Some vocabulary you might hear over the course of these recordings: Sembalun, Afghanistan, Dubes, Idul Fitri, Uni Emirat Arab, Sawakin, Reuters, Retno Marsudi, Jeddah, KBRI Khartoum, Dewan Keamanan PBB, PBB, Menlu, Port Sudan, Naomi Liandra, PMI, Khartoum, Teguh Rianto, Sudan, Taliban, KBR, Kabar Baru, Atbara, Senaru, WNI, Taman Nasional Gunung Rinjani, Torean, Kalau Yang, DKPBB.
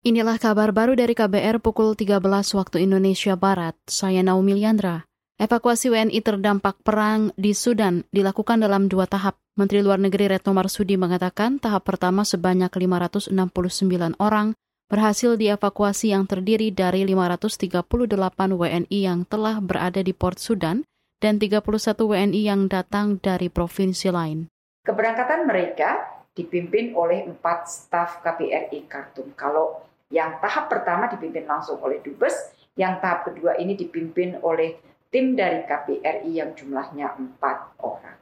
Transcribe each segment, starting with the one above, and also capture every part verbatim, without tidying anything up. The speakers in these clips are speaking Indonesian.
Inilah kabar baru dari K B R pukul tiga belas waktu Indonesia Barat. Saya Naomi Liandra. Evakuasi W N I terdampak perang di Sudan dilakukan dalam dua tahap. Menteri Luar Negeri Retno Marsudi mengatakan tahap pertama sebanyak lima ratus enam puluh sembilan orang berhasil dievakuasi yang terdiri dari lima ratus tiga puluh delapan W N I yang telah berada di Port Sudan dan tiga puluh satu W N I yang datang dari provinsi lain. Keberangkatan mereka dipimpin oleh empat staf K B R I Khartoum. Kalau yang tahap pertama dipimpin langsung oleh Dubes, yang tahap kedua ini dipimpin oleh tim dari K B R I yang jumlahnya empat orang.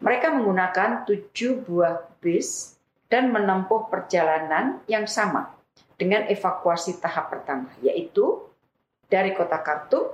Mereka menggunakan tujuh buah bis dan menempuh perjalanan yang sama dengan evakuasi tahap pertama, yaitu dari kota Khartoum,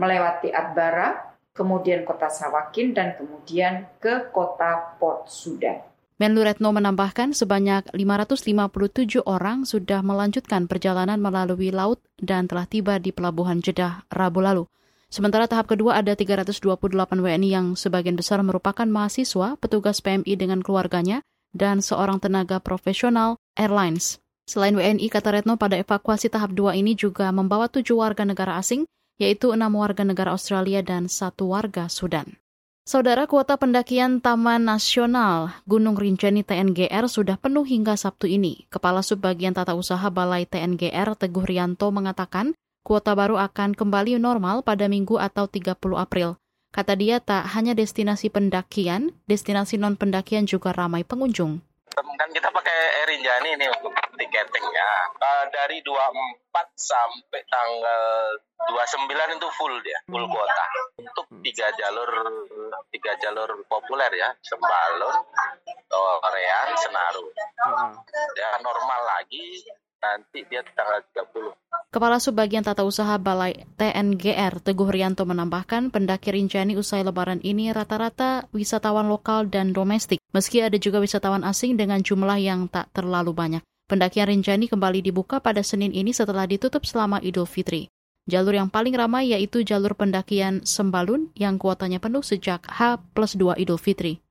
melewati Atbara, kemudian kota Sawakin, dan kemudian ke kota Port Sudan. Menlu Retno menambahkan sebanyak lima ratus lima puluh tujuh orang sudah melanjutkan perjalanan melalui laut dan telah tiba di pelabuhan Jeddah Rabu lalu. Sementara tahap kedua ada tiga ratus dua puluh delapan W N I yang sebagian besar merupakan mahasiswa, petugas P M I dengan keluarganya, dan seorang tenaga profesional airlines. Selain W N I, kata Retno, pada evakuasi tahap dua ini juga membawa tujuh warga negara asing, yaitu enam warga negara Australia dan satu warga Sudan. Saudara, kuota pendakian Taman Nasional Gunung Rinjani T N G R sudah penuh hingga Sabtu ini. Kepala Subbagian Tata Usaha Balai T N G R Teguh Rianto mengatakan kuota baru akan kembali normal pada Minggu atau tiga puluh April. Kata dia, tak hanya destinasi pendakian, destinasi non-pendakian juga ramai pengunjung. Dan kita pakai Rinjani ini untuk tiketingnya. Uh, dari dua puluh empat sampai tanggal dua puluh sembilan itu full dia, full kuota. Untuk tiga jalur tiga jalur populer ya, Sembalun, Torean, Senaru. Ya, normal lagi nanti dia tanggal tiga puluh. Kepala Subbagian Tata Usaha Balai T N G R Teguh Rianto menambahkan pendaki Rinjani usai lebaran ini rata-rata wisatawan lokal dan domestik, meski ada juga wisatawan asing dengan jumlah yang tak terlalu banyak. Pendakian Rinjani kembali dibuka pada Senin ini setelah ditutup selama Idul Fitri. Jalur yang paling ramai yaitu jalur pendakian Sembalun yang kuotanya penuh sejak H plus dua Idul Fitri.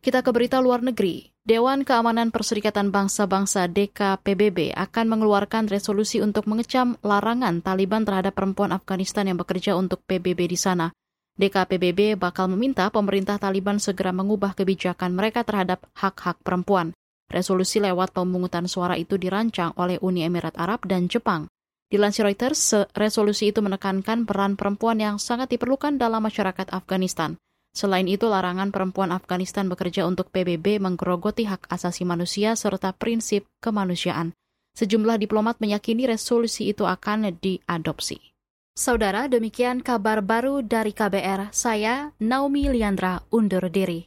Kita ke berita luar negeri. Dewan Keamanan Perserikatan Bangsa-Bangsa D K P B B akan mengeluarkan resolusi untuk mengecam larangan Taliban terhadap perempuan Afghanistan yang bekerja untuk P B B di sana. D K P B B bakal meminta pemerintah Taliban segera mengubah kebijakan mereka terhadap hak-hak perempuan. Resolusi lewat pemungutan suara itu dirancang oleh Uni Emirat Arab dan Jepang. Dilansir Reuters, resolusi itu menekankan peran perempuan yang sangat diperlukan dalam masyarakat Afghanistan. Selain itu, larangan perempuan Afghanistan bekerja untuk P B B menggerogoti hak asasi manusia serta prinsip kemanusiaan. Sejumlah diplomat meyakini resolusi itu akan diadopsi. Saudara, demikian kabar baru dari K B R. Saya Naomi Liandra undur diri.